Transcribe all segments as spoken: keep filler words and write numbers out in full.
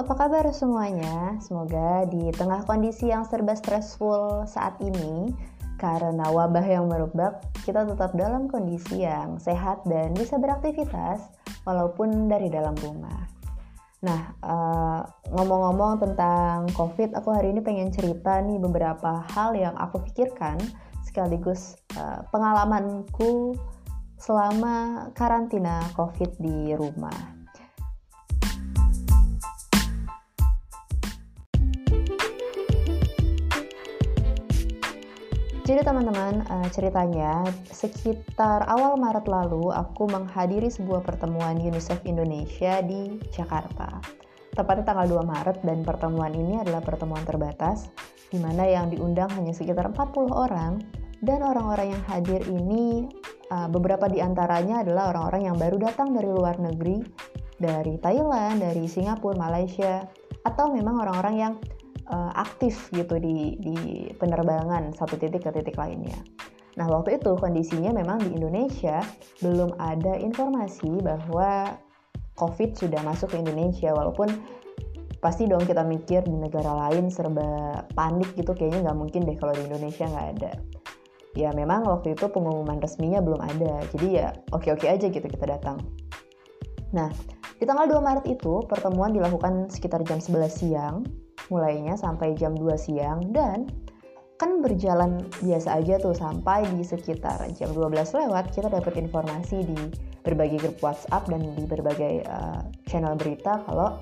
apa kabar semuanya? Semoga di tengah kondisi yang serba stressful saat ini, karena wabah yang merebak, kita tetap dalam kondisi yang sehat dan bisa beraktivitas walaupun dari dalam rumah. Nah, uh, ngomong-ngomong tentang COVID, aku hari ini pengen cerita nih beberapa hal yang aku pikirkan, sekaligus uh, pengalamanku selama karantina COVID di rumah. Jadi teman-teman, ceritanya sekitar awal Maret lalu aku menghadiri sebuah pertemuan UNICEF Indonesia di Jakarta. Tepatnya tanggal dua Maret, dan pertemuan ini adalah pertemuan terbatas di mana yang diundang hanya sekitar empat puluh orang, dan orang-orang yang hadir ini beberapa di antaranya adalah orang-orang yang baru datang dari luar negeri, dari Thailand, dari Singapura, Malaysia, atau memang orang-orang yang aktif gitu di, di penerbangan satu titik ke titik lainnya. Nah, waktu itu kondisinya memang di Indonesia belum ada informasi bahwa COVID sudah masuk ke Indonesia, walaupun pasti dong kita mikir di negara lain serba panik gitu, kayaknya nggak mungkin deh kalau di Indonesia nggak ada. Ya memang waktu itu pengumuman resminya belum ada, jadi ya oke-oke aja gitu kita datang. Nah, di tanggal dua Maret itu pertemuan dilakukan sekitar jam sebelas siang, mulainya sampai jam dua siang, dan kan berjalan biasa aja tuh sampai di sekitar jam dua belas lewat kita dapat informasi di berbagai grup WhatsApp dan di berbagai uh, channel berita kalau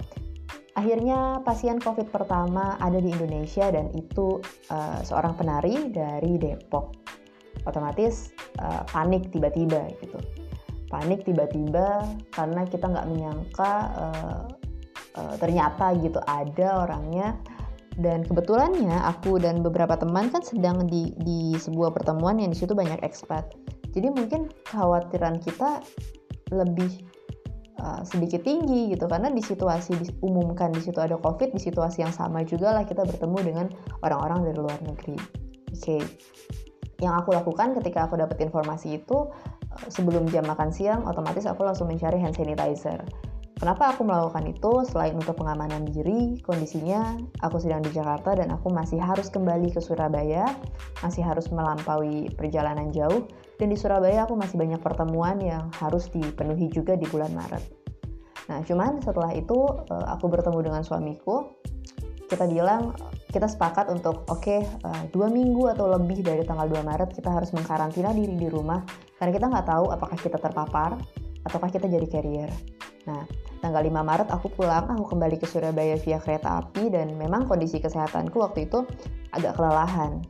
akhirnya pasien COVID pertama ada di Indonesia, dan itu uh, seorang penari dari Depok. Otomatis uh, panik tiba-tiba gitu. Panik tiba-tiba karena kita nggak menyangka uh, ternyata gitu ada orangnya. Dan kebetulannya aku dan beberapa teman kan sedang di, di sebuah pertemuan yang disitu banyak ekspat, jadi mungkin kekhawatiran kita lebih uh, sedikit tinggi gitu, karena di situasi diumumkan di situ ada COVID, di situasi yang sama juga lah kita bertemu dengan orang-orang dari luar negeri. Oke, okay. Yang aku lakukan ketika aku dapat informasi itu, sebelum jam makan siang otomatis aku langsung mencari hand sanitizer. Kenapa aku melakukan itu? Selain untuk pengamanan diri, kondisinya aku sedang di Jakarta dan aku masih harus kembali ke Surabaya, masih harus melampaui perjalanan jauh, dan di Surabaya aku masih banyak pertemuan yang harus dipenuhi juga di bulan Maret. Nah, cuman setelah itu aku bertemu dengan suamiku, kita bilang, kita sepakat untuk oke, dua minggu atau lebih dari tanggal dua Maret kita harus mengkarantina diri di rumah, karena kita nggak tahu apakah kita terpapar ataukah kita jadi carrier. Nah, tanggal lima Maret aku pulang, aku kembali ke Surabaya via kereta api, dan memang kondisi kesehatanku waktu itu agak kelelahan.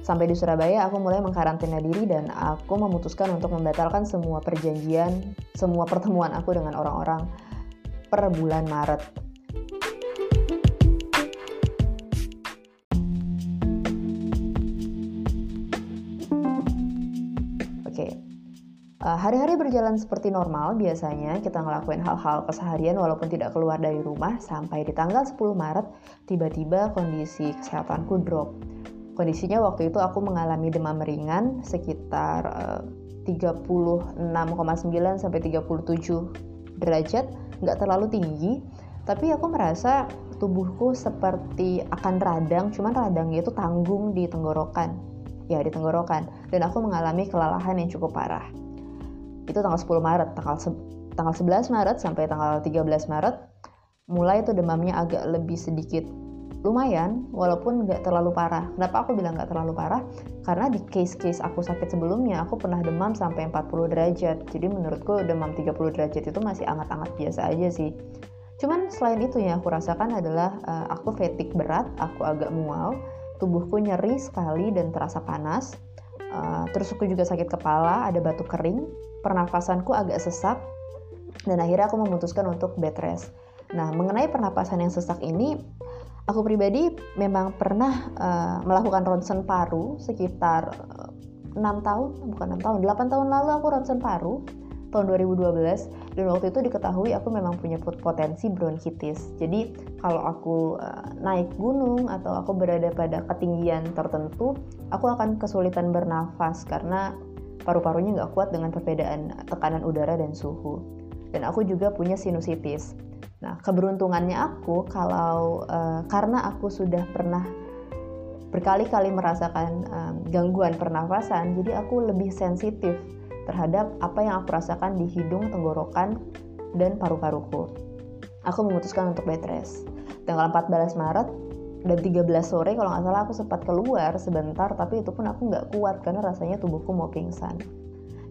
Sampai di Surabaya aku mulai mengkarantina diri, dan aku memutuskan untuk membatalkan semua perjanjian, semua pertemuan aku dengan orang-orang per bulan Maret. Hari-hari berjalan seperti normal, biasanya kita ngelakuin hal-hal keseharian walaupun tidak keluar dari rumah, sampai di tanggal sepuluh Maret tiba-tiba kondisi kesehatanku drop. Kondisinya waktu itu aku mengalami demam ringan sekitar tiga puluh enam koma sembilan sampai tiga puluh tujuh derajat, nggak terlalu tinggi, tapi aku merasa tubuhku seperti akan radang, cuman radangnya itu tanggung di tenggorokan, ya di tenggorokan, dan aku mengalami kelelahan yang cukup parah. Itu tanggal sepuluh Maret, tanggal, tanggal sebelas Maret sampai tanggal tiga belas Maret mulai itu demamnya agak lebih sedikit lumayan, walaupun nggak terlalu parah. Kenapa aku bilang nggak terlalu parah? Karena di case-case aku sakit sebelumnya aku pernah demam sampai empat puluh derajat, jadi menurutku demam tiga puluh derajat itu masih anget-anget biasa aja sih. Cuman selain itu yang aku rasakan adalah uh, aku fatigue berat, aku agak mual, tubuhku nyeri sekali dan terasa panas. Uh, terus aku juga sakit kepala, ada batuk kering, pernafasanku agak sesak, dan akhirnya aku memutuskan untuk bed rest. Nah, mengenai pernapasan yang sesak ini, aku pribadi memang pernah uh, melakukan ronsen paru sekitar enam tahun, bukan enam tahun, delapan tahun lalu aku ronsen paru tahun dua ribu dua belas, dan waktu itu diketahui aku memang punya potensi bronkitis. Jadi kalau aku uh, naik gunung atau aku berada pada ketinggian tertentu, aku akan kesulitan bernafas karena paru-parunya nggak kuat dengan perbedaan tekanan udara dan suhu. Dan aku juga punya sinusitis. Nah, keberuntungannya aku kalau uh, karena aku sudah pernah berkali-kali merasakan um, gangguan pernafasan, jadi aku lebih sensitif terhadap apa yang aku rasakan di hidung, tenggorokan, dan paru-paruku. Aku memutuskan untuk bed rest. Tanggal empat belas Maret dan tiga belas sore kalau nggak salah aku sempat keluar sebentar, tapi itu pun aku nggak kuat karena rasanya tubuhku mau pingsan.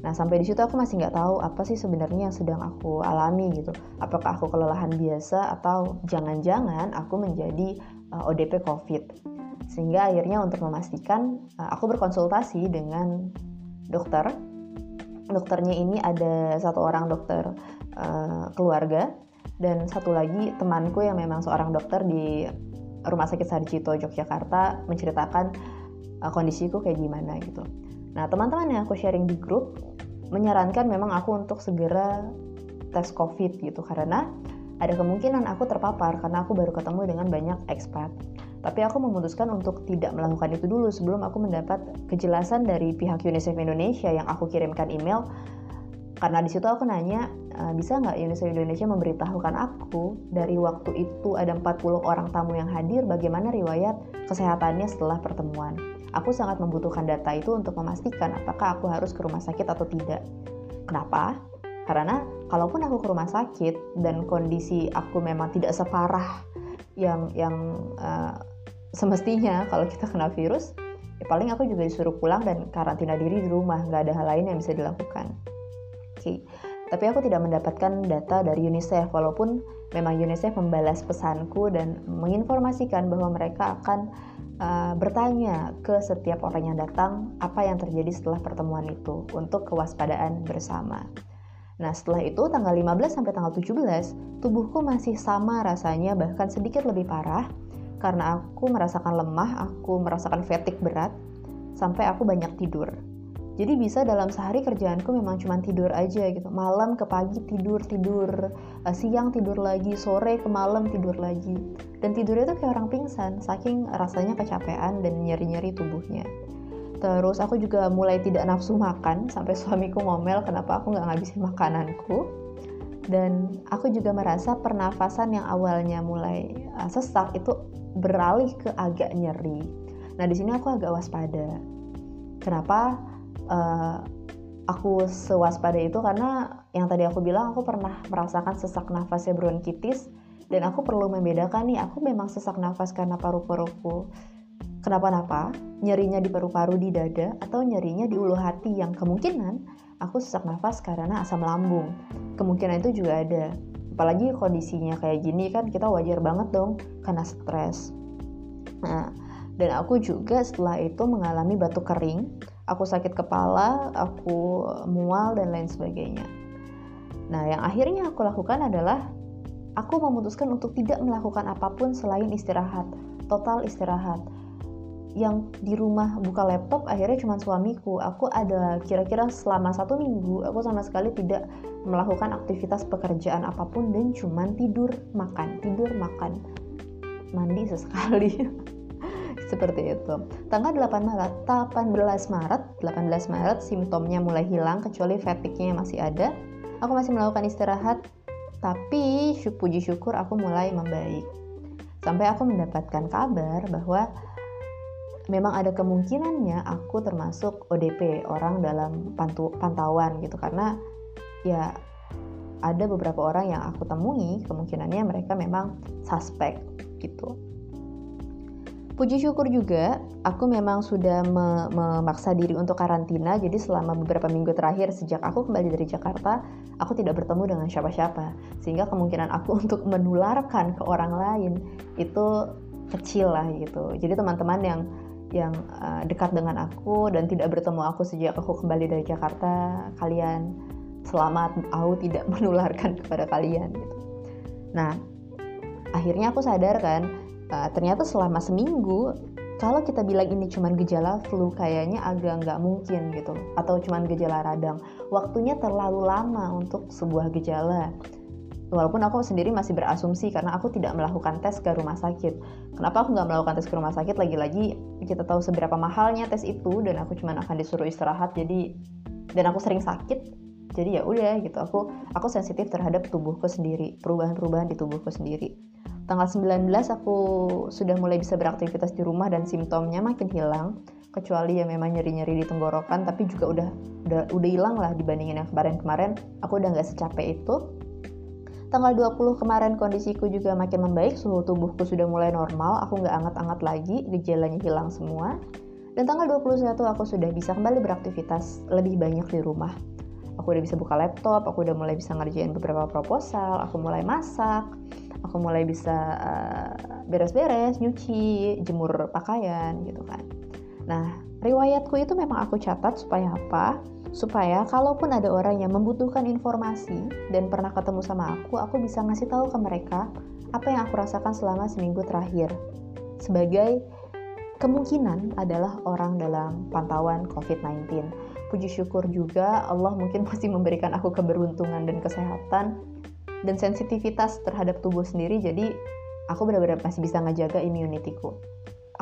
Nah, sampai di situ aku masih nggak tahu apa sih sebenarnya yang sedang aku alami gitu. Apakah aku kelelahan biasa atau jangan-jangan aku menjadi uh, O D P COVID. Sehingga akhirnya untuk memastikan uh, aku berkonsultasi dengan dokter. Dokternya ini ada satu orang dokter uh, keluarga dan satu lagi temanku yang memang seorang dokter di Rumah Sakit Sarjito Yogyakarta menceritakan uh, kondisiku kayak gimana gitu. Nah, teman-teman yang aku sharing di grup menyarankan memang aku untuk segera tes COVID gitu, karena ada kemungkinan aku terpapar karena aku baru ketemu dengan banyak ekspat. Tapi aku memutuskan untuk tidak melakukan itu dulu sebelum aku mendapat kejelasan dari pihak UNICEF Indonesia yang aku kirimkan email, karena di situ aku nanya, bisa nggak UNICEF Indonesia memberitahukan aku dari waktu itu ada empat puluh orang tamu yang hadir, bagaimana riwayat kesehatannya setelah pertemuan. Aku sangat membutuhkan data itu untuk memastikan apakah aku harus ke rumah sakit atau tidak. Kenapa? Karena kalaupun aku ke rumah sakit dan kondisi aku memang tidak separah yang yang uh, semestinya kalau kita kena virus, ya paling aku juga disuruh pulang dan karantina diri di rumah, nggak ada hal lain yang bisa dilakukan. Oke, okay. Tapi aku tidak mendapatkan data dari UNICEF, walaupun memang UNICEF membalas pesanku dan menginformasikan bahwa mereka akan Uh, bertanya ke setiap orang yang datang apa yang terjadi setelah pertemuan itu untuk kewaspadaan bersama. Nah, setelah itu tanggal lima belas sampai tanggal tujuh belas tubuhku masih sama rasanya, bahkan sedikit lebih parah karena aku merasakan lemah, aku merasakan fatigue berat sampai aku banyak tidur. Jadi bisa dalam sehari kerjaanku memang cuma tidur aja gitu, malam ke pagi tidur tidur, uh, siang tidur lagi, sore ke malam tidur lagi. Dan tidurnya tuh kayak orang pingsan, saking rasanya kecapean dan nyeri-nyeri tubuhnya. Terus aku juga mulai tidak nafsu makan, sampai suamiku ngomel kenapa aku nggak ngabisin makananku. Dan aku juga merasa pernafasan yang awalnya mulai uh, sesak itu beralih ke agak nyeri. Nah, di sini aku agak waspada. Kenapa uh, aku sewaspada itu? Karena yang tadi aku bilang aku pernah merasakan sesak nafasnya bronkitis. Dan aku perlu membedakan nih, aku memang sesak nafas karena paru-paruku kenapa-napa, nyerinya di paru-paru di dada, atau nyerinya di ulu hati yang kemungkinan aku sesak nafas karena asam lambung. Kemungkinan itu juga ada. Apalagi kondisinya kayak gini kan kita wajar banget dong karena stres. Nah, dan aku juga setelah itu mengalami batuk kering, aku sakit kepala, aku mual, dan lain sebagainya. Nah, yang akhirnya aku lakukan adalah aku memutuskan untuk tidak melakukan apapun selain istirahat, total istirahat. Yang di rumah buka laptop akhirnya cuma suamiku. Aku ada kira-kira selama satu minggu, aku sama sekali tidak melakukan aktivitas pekerjaan apapun dan cuma tidur, makan, tidur, makan. Mandi sesekali. Seperti itu. Tanggal delapan belas Maret, delapan belas Maret simptomnya mulai hilang kecuali fatigue-nya masih ada. Aku masih melakukan istirahat. Tapi puji syukur aku mulai membaik. Sampai aku mendapatkan kabar bahwa memang ada kemungkinannya aku termasuk O D P, orang dalam pantu- pantauan gitu. Karena ya ada beberapa orang yang aku temui kemungkinannya mereka memang suspek gitu. Puji syukur juga aku memang sudah me- memaksa diri untuk karantina. Jadi selama beberapa minggu terakhir sejak aku kembali dari Jakarta, aku tidak bertemu dengan siapa-siapa. Sehingga kemungkinan aku untuk menularkan ke orang lain itu kecil lah gitu. Jadi teman-teman yang yang uh, dekat dengan aku dan tidak bertemu aku sejak aku kembali dari Jakarta, kalian selamat, aku tidak menularkan kepada kalian gitu. Nah, akhirnya aku sadar kan, Uh, ternyata selama seminggu kalau kita bilang ini cuma gejala flu kayaknya agak nggak mungkin gitu, atau cuma gejala radang, waktunya terlalu lama untuk sebuah gejala. Walaupun aku sendiri masih berasumsi karena aku tidak melakukan tes ke rumah sakit. Kenapa aku nggak melakukan tes ke rumah sakit? Lagi-lagi kita tahu seberapa mahalnya tes itu, dan aku cuma akan disuruh istirahat. Jadi dan aku sering sakit, Jadi ya udah gitu, aku aku sensitif terhadap tubuhku sendiri, perubahan-perubahan di tubuhku sendiri. Tanggal sembilan belas aku sudah mulai bisa beraktivitas di rumah dan simptomnya makin hilang, kecuali ya memang nyeri-nyeri di tenggorokan, tapi juga udah udah udah hilang lah dibandingin yang kemarin-kemarin. Aku udah nggak secapek itu. Tanggal dua puluh kemarin kondisiku juga makin membaik, suhu tubuhku sudah mulai normal, aku nggak anget-anget lagi, gejalanya hilang semua. Dan tanggal dua puluh satu aku sudah bisa kembali beraktivitas lebih banyak di rumah. Aku udah bisa buka laptop, aku udah mulai bisa ngerjain beberapa proposal, aku mulai masak, aku mulai bisa uh, beres-beres, nyuci, jemur pakaian gitu kan. Nah, riwayatku itu memang aku catat supaya apa? Supaya kalaupun ada orang yang membutuhkan informasi dan pernah ketemu sama aku, aku bisa ngasih tahu ke mereka apa yang aku rasakan selama seminggu terakhir. Sebagai kemungkinan adalah orang dalam pantauan covid sembilan belas. Puji syukur juga Allah mungkin masih memberikan aku keberuntungan dan kesehatan dan sensitivitas terhadap tubuh sendiri, jadi aku benar-benar masih bisa ngejaga immunity-ku.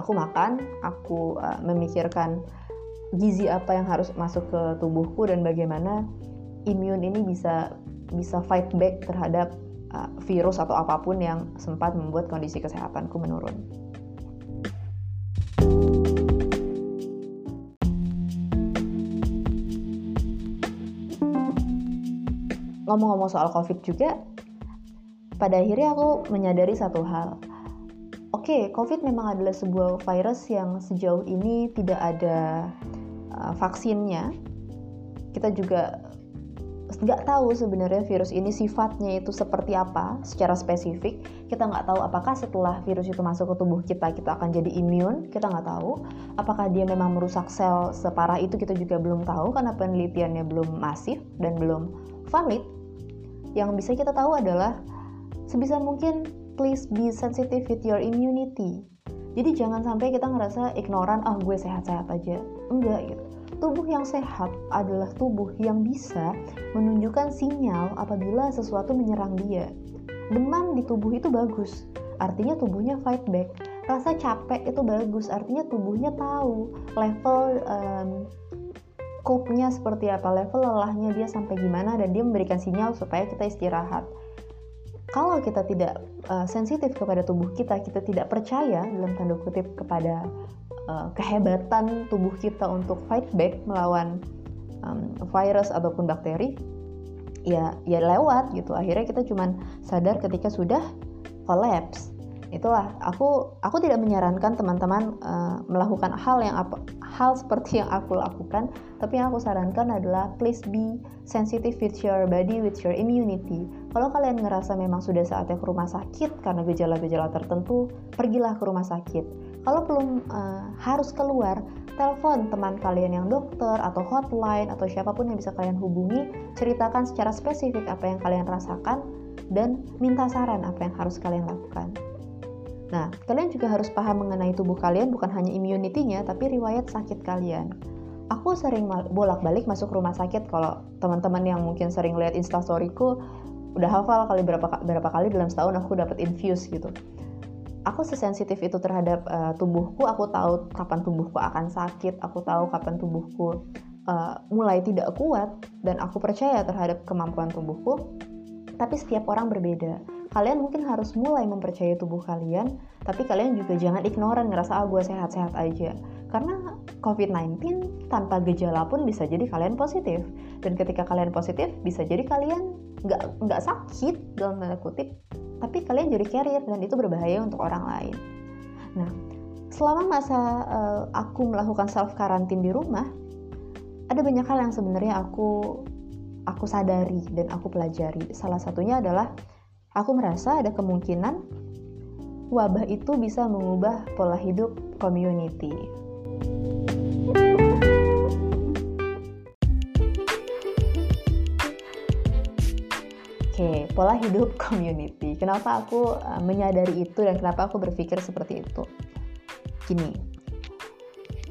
Aku makan, aku uh, memikirkan gizi apa yang harus masuk ke tubuhku dan bagaimana imun ini bisa bisa fight back terhadap uh, virus atau apapun yang sempat membuat kondisi kesehatanku menurun. Ngomong-ngomong soal COVID juga, pada akhirnya aku menyadari satu hal. Oke, okay, COVID memang adalah sebuah virus yang sejauh ini tidak ada uh, vaksinnya. Kita juga nggak tahu sebenarnya virus ini sifatnya itu seperti apa secara spesifik. Kita nggak tahu apakah setelah virus itu masuk ke tubuh kita, kita akan jadi imun, kita nggak tahu. Apakah dia memang merusak sel separah itu, kita juga belum tahu karena penelitiannya belum masif dan belum valid. Yang bisa kita tahu adalah sebisa mungkin please be sensitive with your immunity. Jadi jangan sampai kita ngerasa ignoran, ah oh, gue sehat-sehat aja. Enggak gitu. Tubuh yang sehat adalah tubuh yang bisa menunjukkan sinyal apabila sesuatu menyerang dia. Demam di tubuh itu bagus, artinya tubuhnya fight back. Rasa capek itu bagus, artinya tubuhnya tahu level um, cope-nya seperti apa, level lelahnya dia sampai gimana, dan dia memberikan sinyal supaya kita istirahat. Kalau kita tidak uh, sensitif kepada tubuh kita, kita tidak percaya dalam tanda kutip kepada uh, kehebatan tubuh kita untuk fight back melawan um, virus ataupun bakteri, ya ya lewat gitu. Akhirnya kita cuman sadar ketika sudah collapse. Itulah aku aku tidak menyarankan teman-teman uh, melakukan hal yang apa, hal seperti yang aku lakukan, tapi yang aku sarankan adalah please be sensitive with your body, with your immunity. Kalau kalian ngerasa memang sudah saatnya ke rumah sakit karena gejala-gejala tertentu, pergilah ke rumah sakit. Kalau belum uh, harus keluar, telepon teman kalian yang dokter atau hotline atau siapapun yang bisa kalian hubungi, ceritakan secara spesifik apa yang kalian rasakan dan minta saran apa yang harus kalian lakukan. Nah, kalian juga harus paham mengenai tubuh kalian, bukan hanya immunity-nya, tapi riwayat sakit kalian. Aku sering bolak-balik masuk rumah sakit. Kalau teman-teman yang mungkin sering lihat instastoryku, udah hafal kali berapa berapa kali dalam setahun aku dapat infuse gitu. Aku sesensitif itu terhadap uh, tubuhku. Aku tahu kapan tubuhku akan sakit, aku tahu kapan tubuhku uh, mulai tidak kuat, dan aku percaya terhadap kemampuan tubuhku. Tapi setiap orang berbeda. Kalian mungkin harus mulai mempercayai tubuh kalian, tapi kalian juga jangan ignoran ngerasa ah gue sehat-sehat aja. Karena covid sembilan belas tanpa gejala pun bisa jadi kalian positif, dan ketika kalian positif bisa jadi kalian nggak nggak sakit dalam tanda kutip, tapi kalian jadi carrier dan itu berbahaya untuk orang lain. Nah, selama masa uh, aku melakukan self karantin di rumah, ada banyak hal yang sebenarnya aku aku sadari dan aku pelajari. Salah satunya adalah aku merasa ada kemungkinan wabah itu bisa mengubah pola hidup community. Oke, pola hidup community. Kenapa aku menyadari itu dan kenapa aku berpikir seperti itu? Gini,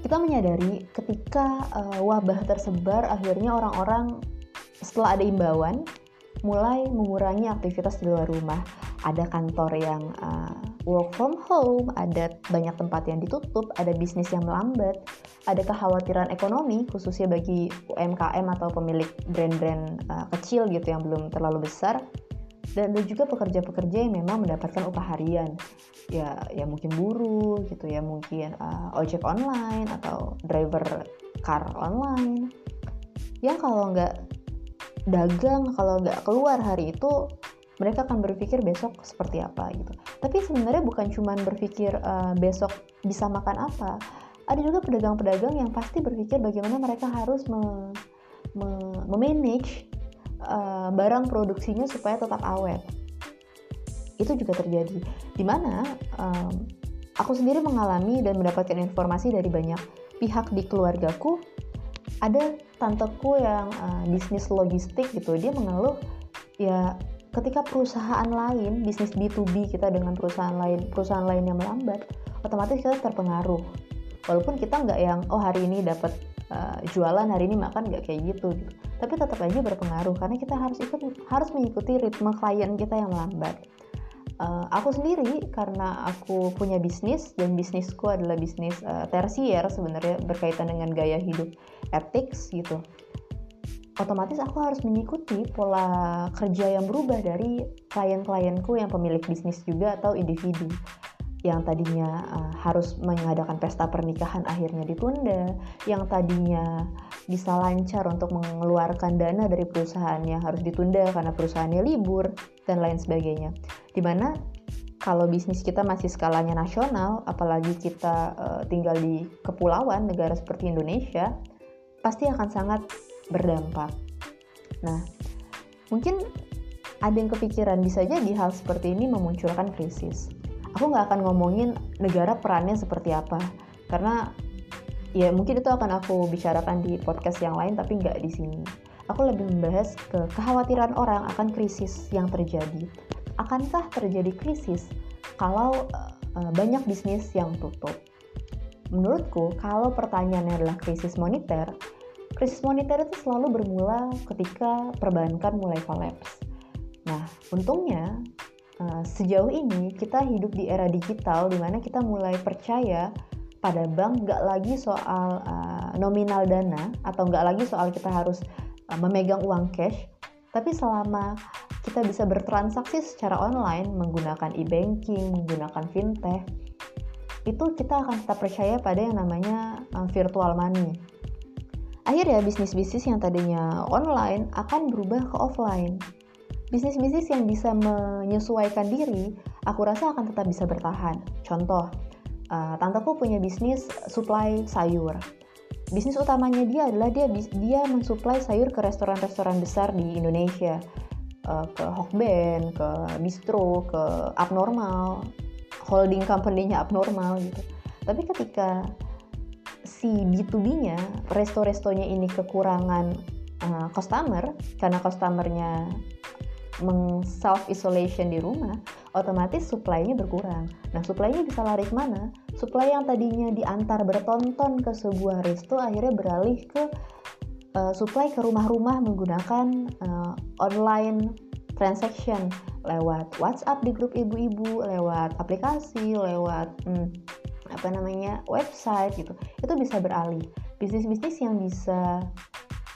kita menyadari ketika uh, wabah tersebar, akhirnya orang-orang setelah ada imbauan, mulai mengurangi aktivitas di luar rumah. Ada kantor yang uh, work from home, ada banyak tempat yang ditutup, ada bisnis yang melambat. ada kekhawatiran ekonomi khususnya bagi U M K M atau pemilik brand-brand uh, kecil gitu yang belum terlalu besar, dan ada juga pekerja-pekerja yang memang mendapatkan upah harian, ya ya mungkin buruh gitu ya, mungkin uh, ojek online atau driver car online, yang kalau nggak dagang, kalau nggak keluar hari itu mereka akan berpikir besok seperti apa gitu. Tapi sebenarnya bukan cuma berpikir uh, besok bisa makan apa. Ada juga pedagang-pedagang yang pasti berpikir bagaimana mereka harus me, me, memanage uh, barang produksinya supaya tetap awet. Itu juga terjadi. Dimana um, aku sendiri mengalami dan mendapatkan informasi dari banyak pihak di keluargaku. Ada tanteku yang uh, bisnis logistik gitu. Dia mengeluh ya, ketika perusahaan lain, bisnis B to B kita dengan perusahaan lain, perusahaan lain yang melambat, otomatis kita terpengaruh. Walaupun kita nggak yang, oh hari ini dapat uh, jualan, hari ini makan, nggak kayak gitu, gitu. Tapi tetap aja berpengaruh, karena kita harus ikut, harus mengikuti ritme klien kita yang melambat. Uh, aku sendiri, karena aku punya bisnis, dan bisnisku adalah bisnis uh, tersier sebenarnya, berkaitan dengan gaya hidup ethics gitu. Otomatis aku harus mengikuti pola kerja yang berubah dari klien-klienku yang pemilik bisnis juga atau individu, yang tadinya uh, harus mengadakan pesta pernikahan akhirnya ditunda, yang tadinya bisa lancar untuk mengeluarkan dana dari perusahaannya harus ditunda karena perusahaannya libur dan lain sebagainya. Dimana kalau bisnis kita masih skalanya nasional, apalagi kita uh, tinggal di kepulauan negara seperti Indonesia, pasti akan sangat berdampak. Nah, mungkin ada yang kepikiran bisa jadi hal seperti ini memunculkan krisis. Aku nggak akan ngomongin negara perannya seperti apa, karena ya mungkin itu akan aku bicarakan di podcast yang lain, tapi nggak di sini. Aku lebih membahas ke kekhawatiran orang akan krisis yang terjadi. Akankah terjadi krisis kalau uh, banyak bisnis yang tutup? Menurutku, kalau pertanyaannya adalah krisis moneter, krisis moneter itu selalu bermula ketika perbankan mulai kolaps. Nah, untungnya sejauh ini kita hidup di era digital di mana kita mulai percaya pada bank, nggak lagi soal nominal dana atau nggak lagi soal kita harus memegang uang cash, tapi selama kita bisa bertransaksi secara online menggunakan e-banking, menggunakan fintech, itu kita akan tetap percaya pada yang namanya virtual money. Akhirnya bisnis-bisnis yang tadinya online akan berubah ke offline. Bisnis-bisnis yang bisa menyesuaikan diri, aku rasa akan tetap bisa bertahan. Contoh, uh, tanteku punya bisnis supply sayur. Bisnis utamanya dia adalah dia dia mensuplai sayur ke restoran-restoran besar di Indonesia, uh, ke Hokben, ke Bistro, ke Abnormal, holding company-nya Abnormal gitu. Tapi ketika si B to B-nya, resto-restonya ini kekurangan uh, customer, karena customer-nya meng-self-isolation di rumah, otomatis supply-nya berkurang. Nah, supply-nya bisa lari kemana? Supply yang tadinya diantar bertonton ke sebuah resto, akhirnya beralih ke uh, supply ke rumah-rumah menggunakan uh, online transaction, lewat WhatsApp di grup ibu-ibu, lewat aplikasi, lewat... Hmm, apa namanya, website gitu. Itu bisa beralih. Bisnis-bisnis yang bisa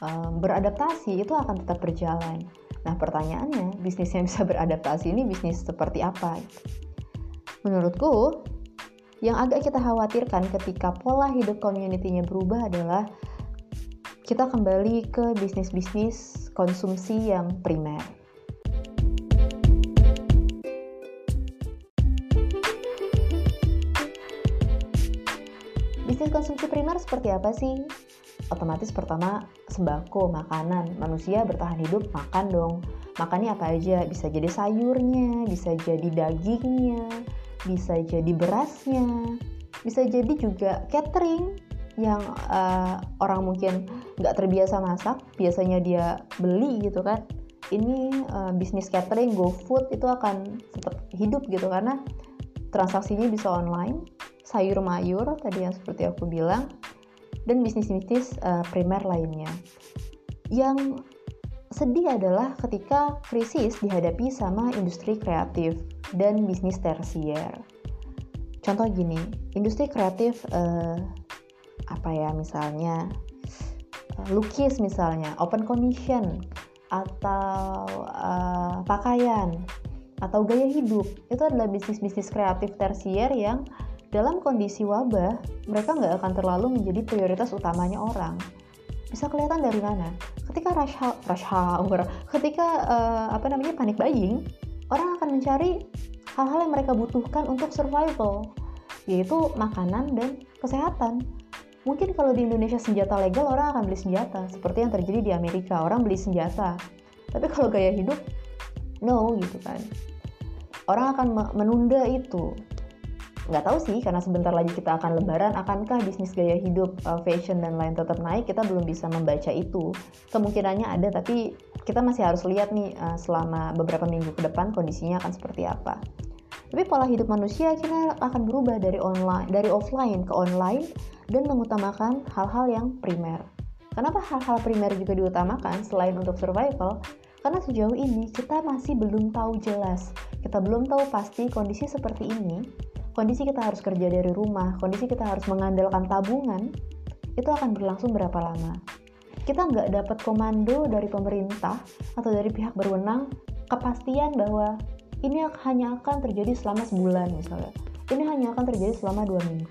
um, beradaptasi itu akan tetap berjalan. Nah, pertanyaannya, bisnis yang bisa beradaptasi ini bisnis seperti apa? Menurutku, yang agak kita khawatirkan ketika pola hidup community-nya berubah adalah kita kembali ke bisnis-bisnis konsumsi yang primer. Bisnis konsumsi primer seperti apa sih? Otomatis pertama, sembako, makanan. Manusia bertahan hidup makan dong. Makannya apa aja? Bisa jadi sayurnya, bisa jadi dagingnya, bisa jadi berasnya, bisa jadi juga catering yang uh, orang mungkin nggak terbiasa masak, biasanya dia beli gitu kan. Ini uh, bisnis catering, GoFood itu akan tetap hidup gitu karena transaksinya bisa online. Sayur mayur tadi yang seperti aku bilang, dan bisnis-bisnis uh, primer lainnya. Yang sedih adalah ketika krisis dihadapi sama industri kreatif dan bisnis tersier. Contoh gini, industri kreatif uh, apa ya, misalnya lukis misalnya, open commission, atau uh, pakaian, atau gaya hidup. Itu adalah bisnis-bisnis kreatif tersier yang dalam kondisi wabah, mereka nggak akan terlalu menjadi prioritas utamanya orang. Bisa kelihatan dari mana? Ketika rush hour, rush hour ketika uh, apa namanya panic buying, orang akan mencari hal-hal yang mereka butuhkan untuk survival, yaitu makanan dan kesehatan. Mungkin kalau di Indonesia senjata legal, orang akan beli senjata, seperti yang terjadi di Amerika, orang beli senjata. Tapi kalau gaya hidup, no gitu kan. Orang akan menunda itu. Nggak tahu sih, karena sebentar lagi kita akan lebaran, akankah bisnis gaya hidup, fashion, dan lain tetap naik, kita belum bisa membaca itu. Kemungkinannya ada, tapi kita masih harus lihat nih selama beberapa minggu ke depan kondisinya akan seperti apa. Tapi pola hidup manusia akhirnya akan berubah dari online, dari offline ke online, dan mengutamakan hal-hal yang primer. Kenapa hal-hal primer juga diutamakan selain untuk survival? Karena sejauh ini kita masih belum tahu jelas, kita belum tahu pasti kondisi seperti ini, kondisi kita harus kerja dari rumah, kondisi kita harus mengandalkan tabungan, itu akan berlangsung berapa lama. Kita nggak dapat komando dari pemerintah atau dari pihak berwenang, kepastian bahwa ini hanya akan terjadi selama sebulan misalnya, ini hanya akan terjadi selama dua minggu.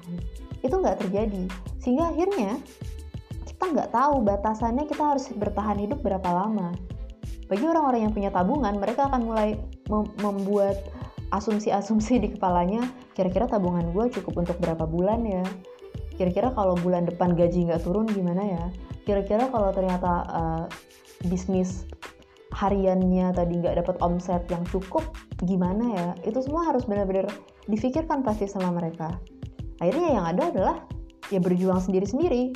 Itu nggak terjadi, sehingga akhirnya kita nggak tahu batasannya kita harus bertahan hidup berapa lama. Bagi orang-orang yang punya tabungan, mereka akan mulai mem- membuat asumsi-asumsi di kepalanya, kira-kira tabungan gue cukup untuk berapa bulan ya, kira-kira kalau bulan depan gaji nggak turun gimana ya, kira-kira kalau ternyata uh, bisnis hariannya tadi nggak dapat omset yang cukup gimana ya. Itu semua harus benar-benar difikirkan pasti sama mereka. Akhirnya yang ada adalah ya berjuang sendiri-sendiri,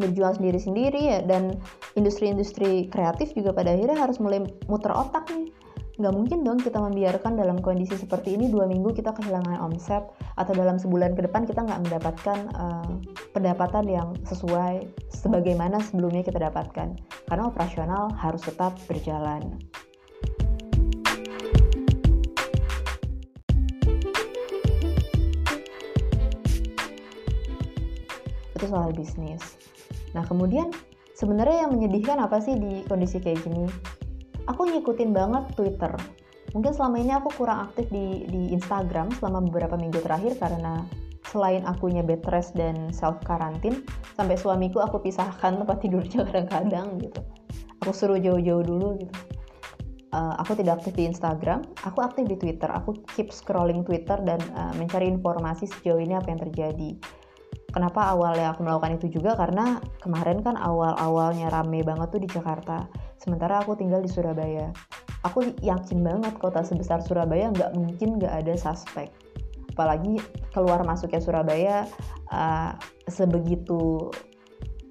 berjuang sendiri-sendiri ya. Dan industri-industri kreatif juga pada akhirnya harus mulai muter otak nih. Nggak mungkin dong kita membiarkan dalam kondisi seperti ini dua minggu kita kehilangan omset, atau dalam sebulan ke depan kita nggak mendapatkan uh, pendapatan yang sesuai sebagaimana sebelumnya kita dapatkan, karena operasional harus tetap berjalan. Itu soal bisnis. Nah kemudian sebenarnya yang menyedihkan apa sih di kondisi kayak gini? Aku ngikutin banget Twitter. Mungkin selama ini aku kurang aktif di, di Instagram selama beberapa minggu terakhir, karena selain akunya bed rest dan self karantin, sampai suamiku aku pisahkan tempat tidurnya kadang-kadang gitu. Aku suruh jauh-jauh dulu gitu. Uh, aku tidak aktif di Instagram, aku aktif di Twitter. Aku keep scrolling Twitter dan uh, mencari informasi sejauh ini apa yang terjadi. Kenapa awalnya aku melakukan itu juga? Karena kemarin kan awal-awalnya rame banget tuh di Jakarta. Sementara aku tinggal di Surabaya. Aku yakin banget kota sebesar Surabaya nggak mungkin nggak ada suspek. Apalagi keluar masuknya Surabaya uh, sebegitu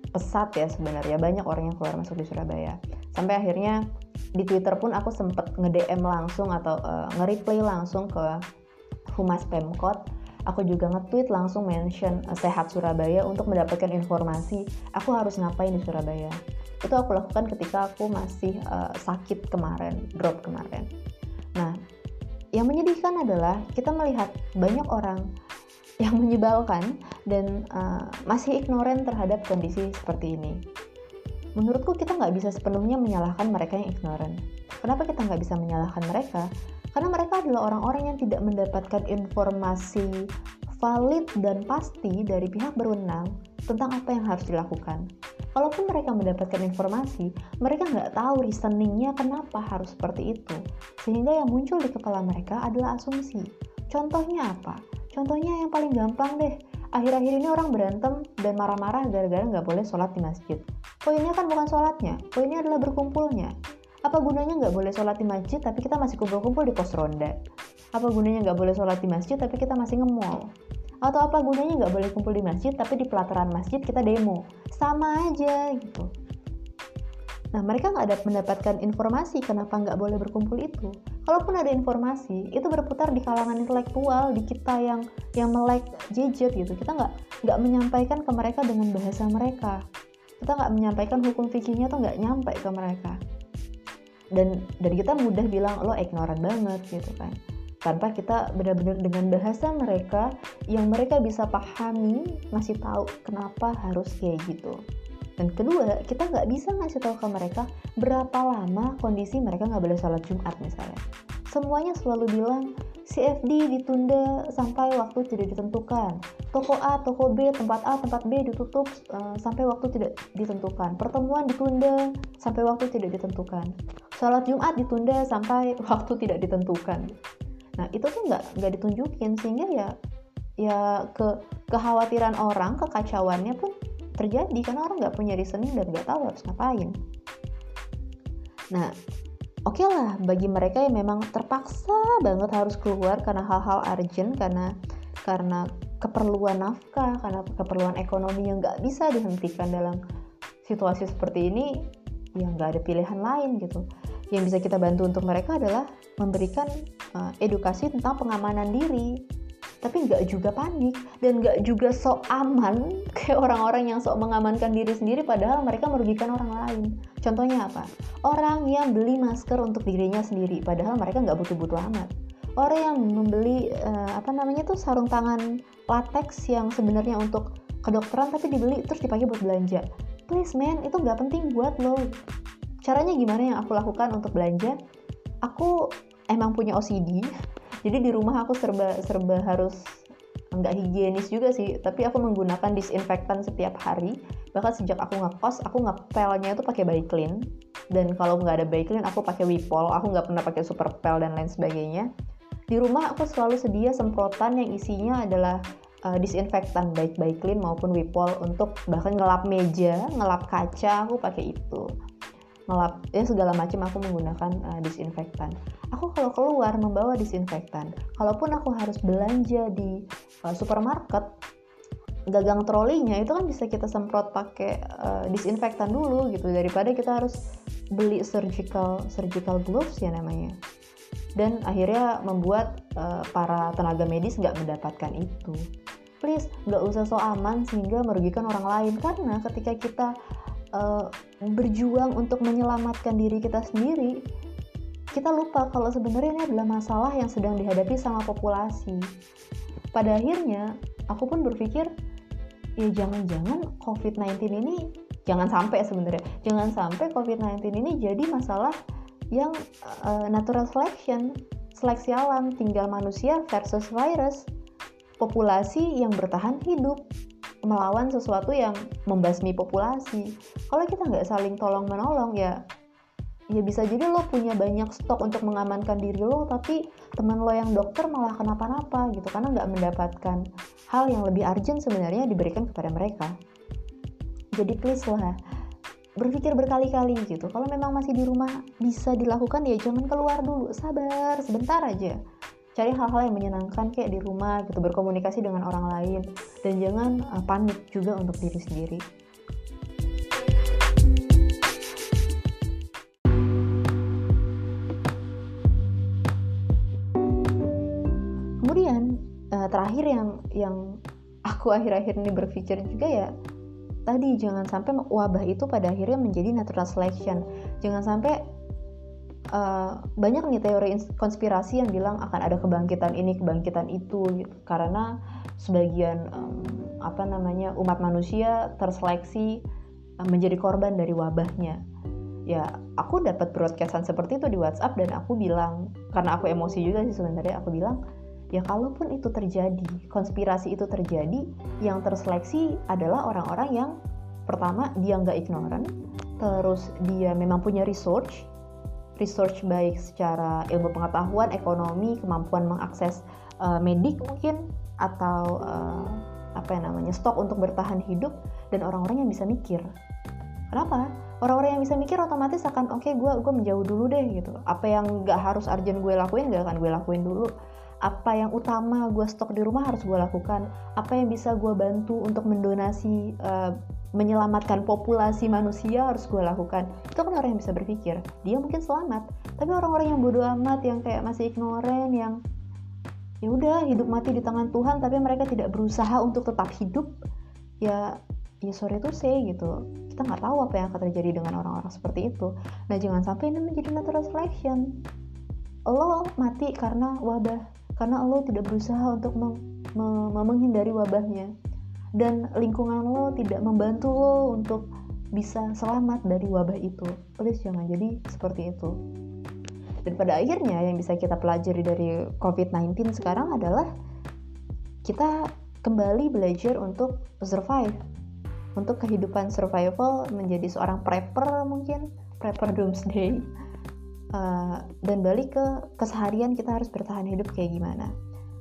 pesat ya sebenarnya. Banyak orang yang keluar masuk di Surabaya. Sampai akhirnya di Twitter pun aku sempet nge-D M langsung atau uh, nge-reply langsung ke Humas Pemkot. Aku juga nge-tweet langsung mention uh, Sehat Surabaya untuk mendapatkan informasi aku harus ngapain di Surabaya. Itu aku lakukan ketika aku masih uh, sakit kemarin, drop kemarin. Nah, yang menyedihkan adalah kita melihat banyak orang yang menyebalkan dan uh, masih ignoran terhadap kondisi seperti ini. Menurutku kita nggak bisa sepenuhnya menyalahkan mereka yang ignoran. Kenapa kita nggak bisa menyalahkan mereka? Karena mereka adalah orang-orang yang tidak mendapatkan informasi valid dan pasti dari pihak berwenang tentang apa yang harus dilakukan. Kalaupun mereka mendapatkan informasi, mereka nggak tahu reasoningnya kenapa harus seperti itu. Sehingga yang muncul di kepala mereka adalah asumsi. Contohnya apa? Contohnya yang paling gampang deh. Akhir-akhir ini orang berantem dan marah-marah gara-gara nggak boleh sholat di masjid. Poinnya kan bukan sholatnya, poinnya adalah berkumpulnya. Apa gunanya nggak boleh sholat di masjid tapi kita masih kumpul-kumpul di pos ronda? Apa gunanya nggak boleh sholat di masjid tapi kita masih nge-mall? Atau apa gunanya nggak boleh kumpul di masjid tapi di pelataran masjid kita demo? Sama aja gitu. Nah mereka nggak ada mendapatkan informasi kenapa nggak boleh berkumpul itu. Kalaupun ada informasi, itu berputar di kalangan intelektual, di kita yang yang melek gadget gitu. Kita nggak nggak menyampaikan ke mereka dengan bahasa mereka. Kita nggak menyampaikan hukum fikihnya atau nggak nyampe ke mereka. Dan dan kita mudah bilang lo ignoran banget gitu kan. tanpa kita benar-benar dengan bahasa mereka yang mereka bisa pahami ngasih tahu kenapa harus kayak gitu. Dan kedua, kita nggak bisa ngasih tahu ke mereka berapa lama kondisi mereka nggak boleh sholat Jumat misalnya. Semuanya selalu bilang C F D ditunda sampai waktu tidak ditentukan, toko A, toko B, tempat A, tempat B ditutup uh, sampai waktu tidak ditentukan, pertemuan ditunda sampai waktu tidak ditentukan, sholat Jumat ditunda sampai waktu tidak ditentukan. Nah itu tuh nggak nggak ditunjukin, sehingga ya ya ke kekhawatiran orang, kekacauannya pun terjadi karena orang nggak punya reasoning dan nggak tahu harus ngapain. Nah oke lah, bagi mereka yang memang terpaksa banget harus keluar karena hal-hal urgent, karena karena keperluan nafkah, karena keperluan ekonomi yang nggak bisa dihentikan dalam situasi seperti ini, ya nggak ada pilihan lain gitu. Yang bisa kita bantu untuk mereka adalah memberikan uh, edukasi tentang pengamanan diri, tapi nggak juga panik dan nggak juga sok aman kayak orang-orang yang sok mengamankan diri sendiri padahal mereka merugikan orang lain. Contohnya apa? Orang yang beli masker untuk dirinya sendiri padahal mereka nggak butuh-butuh amat. Orang yang membeli uh, apa namanya tuh sarung tangan latex yang sebenarnya untuk kedokteran tapi dibeli terus dipakai buat belanja. Please man, itu nggak penting buat lo. Caranya gimana yang aku lakukan untuk belanja? Aku emang punya O C D, jadi di rumah aku serba serba harus nggak higienis juga sih, tapi aku menggunakan disinfektan setiap hari. Bahkan sejak aku ngekos, aku ngepelnya itu pakai Bayclin, dan kalau nggak ada Bayclin aku pakai Wipol, aku nggak pernah pakai Superpel dan lain sebagainya. Di rumah aku selalu sedia semprotan yang isinya adalah uh, disinfektan, baik Bayclin maupun Wipol, untuk bahkan ngelap meja, ngelap kaca aku pakai itu, ngelap ya segala macam aku menggunakan uh, disinfektan. Aku kalau keluar membawa disinfektan. Kalaupun aku harus belanja di uh, supermarket, gagang trolinya itu kan bisa kita semprot pakai uh, disinfektan dulu gitu, daripada kita harus beli surgical surgical gloves ya namanya. Dan akhirnya membuat uh, para tenaga medis nggak mendapatkan itu. Please, nggak usah so aman sehingga merugikan orang lain, karena ketika kita uh, berjuang untuk menyelamatkan diri kita sendiri, kita lupa kalau sebenarnya ini adalah masalah yang sedang dihadapi sama populasi. Pada akhirnya, aku pun berpikir, ya jangan-jangan covid sembilan belas ini, jangan sampai sebenarnya, jangan sampai covid sembilan belas ini jadi masalah yang uh, natural selection, seleksi alam, tinggal manusia versus virus, populasi yang bertahan hidup melawan sesuatu yang membasmi populasi. Kalau kita nggak saling tolong-menolong, ya Ya bisa jadi lo punya banyak stok untuk mengamankan diri lo, tapi teman lo yang dokter malah kenapa-napa gitu, karena nggak mendapatkan hal yang lebih urgent sebenarnya diberikan kepada mereka. Jadi please lah, berpikir berkali-kali gitu. Kalau memang masih di rumah bisa dilakukan, ya jangan keluar dulu, sabar sebentar aja. Cari hal-hal yang menyenangkan kayak di rumah gitu, berkomunikasi dengan orang lain, dan jangan uh, panik juga untuk diri sendiri. Terakhir yang yang aku akhir-akhir ini berpikir juga ya tadi, jangan sampai wabah itu pada akhirnya menjadi natural selection. Jangan sampai uh, banyak nih teori konspirasi yang bilang akan ada kebangkitan ini kebangkitan itu gitu, karena sebagian um, apa namanya umat manusia terseleksi um, menjadi korban dari wabahnya. Ya aku dapat broadcastan seperti itu di WhatsApp, dan aku bilang, karena aku emosi juga sih sebenarnya, aku bilang ya kalaupun itu terjadi, konspirasi itu terjadi, yang terseleksi adalah orang-orang yang pertama dia nggak ignoran, terus dia memang punya research, research baik secara ilmu pengetahuan, ekonomi, kemampuan mengakses uh, medik mungkin, atau uh, apa yang namanya stok untuk bertahan hidup, dan orang-orang yang bisa mikir. Kenapa? Orang-orang yang bisa mikir otomatis akan oke okay, gue gue menjauh dulu deh gitu. Apa yang nggak harus urgent gue lakuin, nggak akan gue lakuin dulu. Apa yang utama gue stok di rumah harus gue lakukan, apa yang bisa gue bantu untuk mendonasi, uh, menyelamatkan populasi manusia harus gue lakukan. Itu kan orang yang bisa berpikir, dia mungkin selamat. Tapi orang-orang yang bodoh amat, yang kayak masih ignoran, yang ya udah hidup mati di tangan Tuhan, tapi mereka tidak berusaha untuk tetap hidup, ya ya sorry to say gitu, kita nggak tahu apa yang akan terjadi dengan orang-orang seperti itu. Nah jangan sampai ini menjadi natural selection. lo mati karena wabah, karena lo tidak berusaha untuk mem- mem- menghindari wabahnya, dan lingkungan lo tidak membantu lo untuk bisa selamat dari wabah itu. Please jangan jadi seperti itu. Dan pada akhirnya yang bisa kita pelajari dari covid sembilan belas sekarang adalah kita kembali belajar untuk survive, untuk kehidupan survival, menjadi seorang prepper, mungkin prepper doomsday, uh, dan balik ke keseharian. Kita harus bertahan hidup kayak gimana,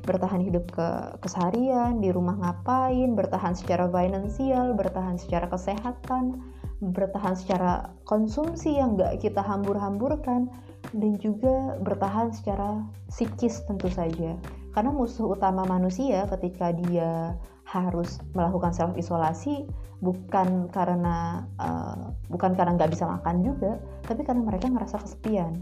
bertahan hidup ke keseharian, di rumah ngapain, bertahan secara finansial, bertahan secara kesehatan, bertahan secara konsumsi yang gak kita hambur-hamburkan, dan juga bertahan secara psikis tentu saja. Karena musuh utama manusia ketika dia harus melakukan self-isolasi bukan karena uh, bukan karena gak bisa makan juga, tapi karena mereka ngerasa kesepian.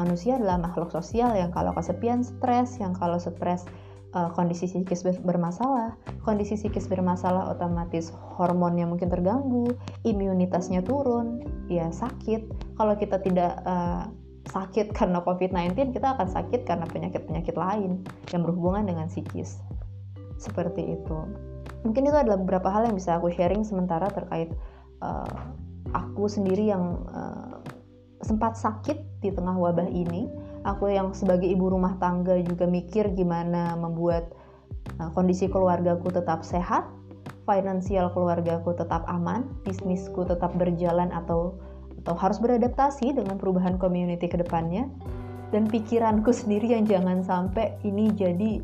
Manusia adalah makhluk sosial yang kalau kesepian stres, yang kalau stres uh, kondisi psikis bermasalah, kondisi psikis bermasalah otomatis hormonnya mungkin terganggu, imunitasnya turun, ya sakit. Kalau kita tidak uh, sakit karena covid sembilan belas, kita akan sakit karena penyakit-penyakit lain yang berhubungan dengan psikis. Seperti itu. Mungkin itu adalah beberapa hal yang bisa aku sharing sementara terkait uh, aku sendiri yang uh, sempat sakit di tengah wabah ini. Aku yang sebagai ibu rumah tangga juga mikir gimana membuat uh, kondisi keluargaku tetap sehat, finansial keluargaku tetap aman, bisnisku tetap berjalan atau atau harus beradaptasi dengan perubahan community ke depannya, dan pikiranku sendiri yang jangan sampai ini jadi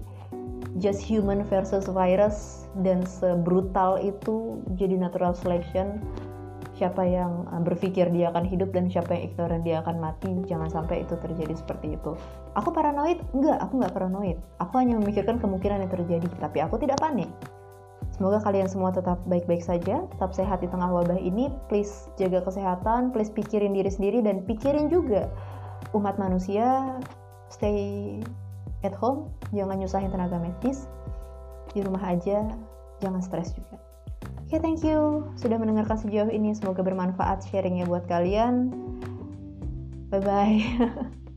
just human versus virus dan sebrutal itu, jadi natural selection. Siapa yang berpikir dia akan hidup dan siapa yang ignoran dia akan mati. Jangan sampai itu terjadi seperti itu. Aku paranoid? Enggak, aku nggak paranoid. Aku hanya memikirkan kemungkinan yang terjadi, tapi aku tidak panik. Semoga kalian semua tetap baik-baik saja, tetap sehat di tengah wabah ini. Please jaga kesehatan, please pikirin diri sendiri, dan pikirin juga umat manusia. Stay at home, jangan nyusahin tenaga medis. Di rumah aja, jangan stres juga. Oke, okay, thank you sudah mendengarkan sejauh ini. Semoga bermanfaat sharingnya buat kalian. Bye-bye.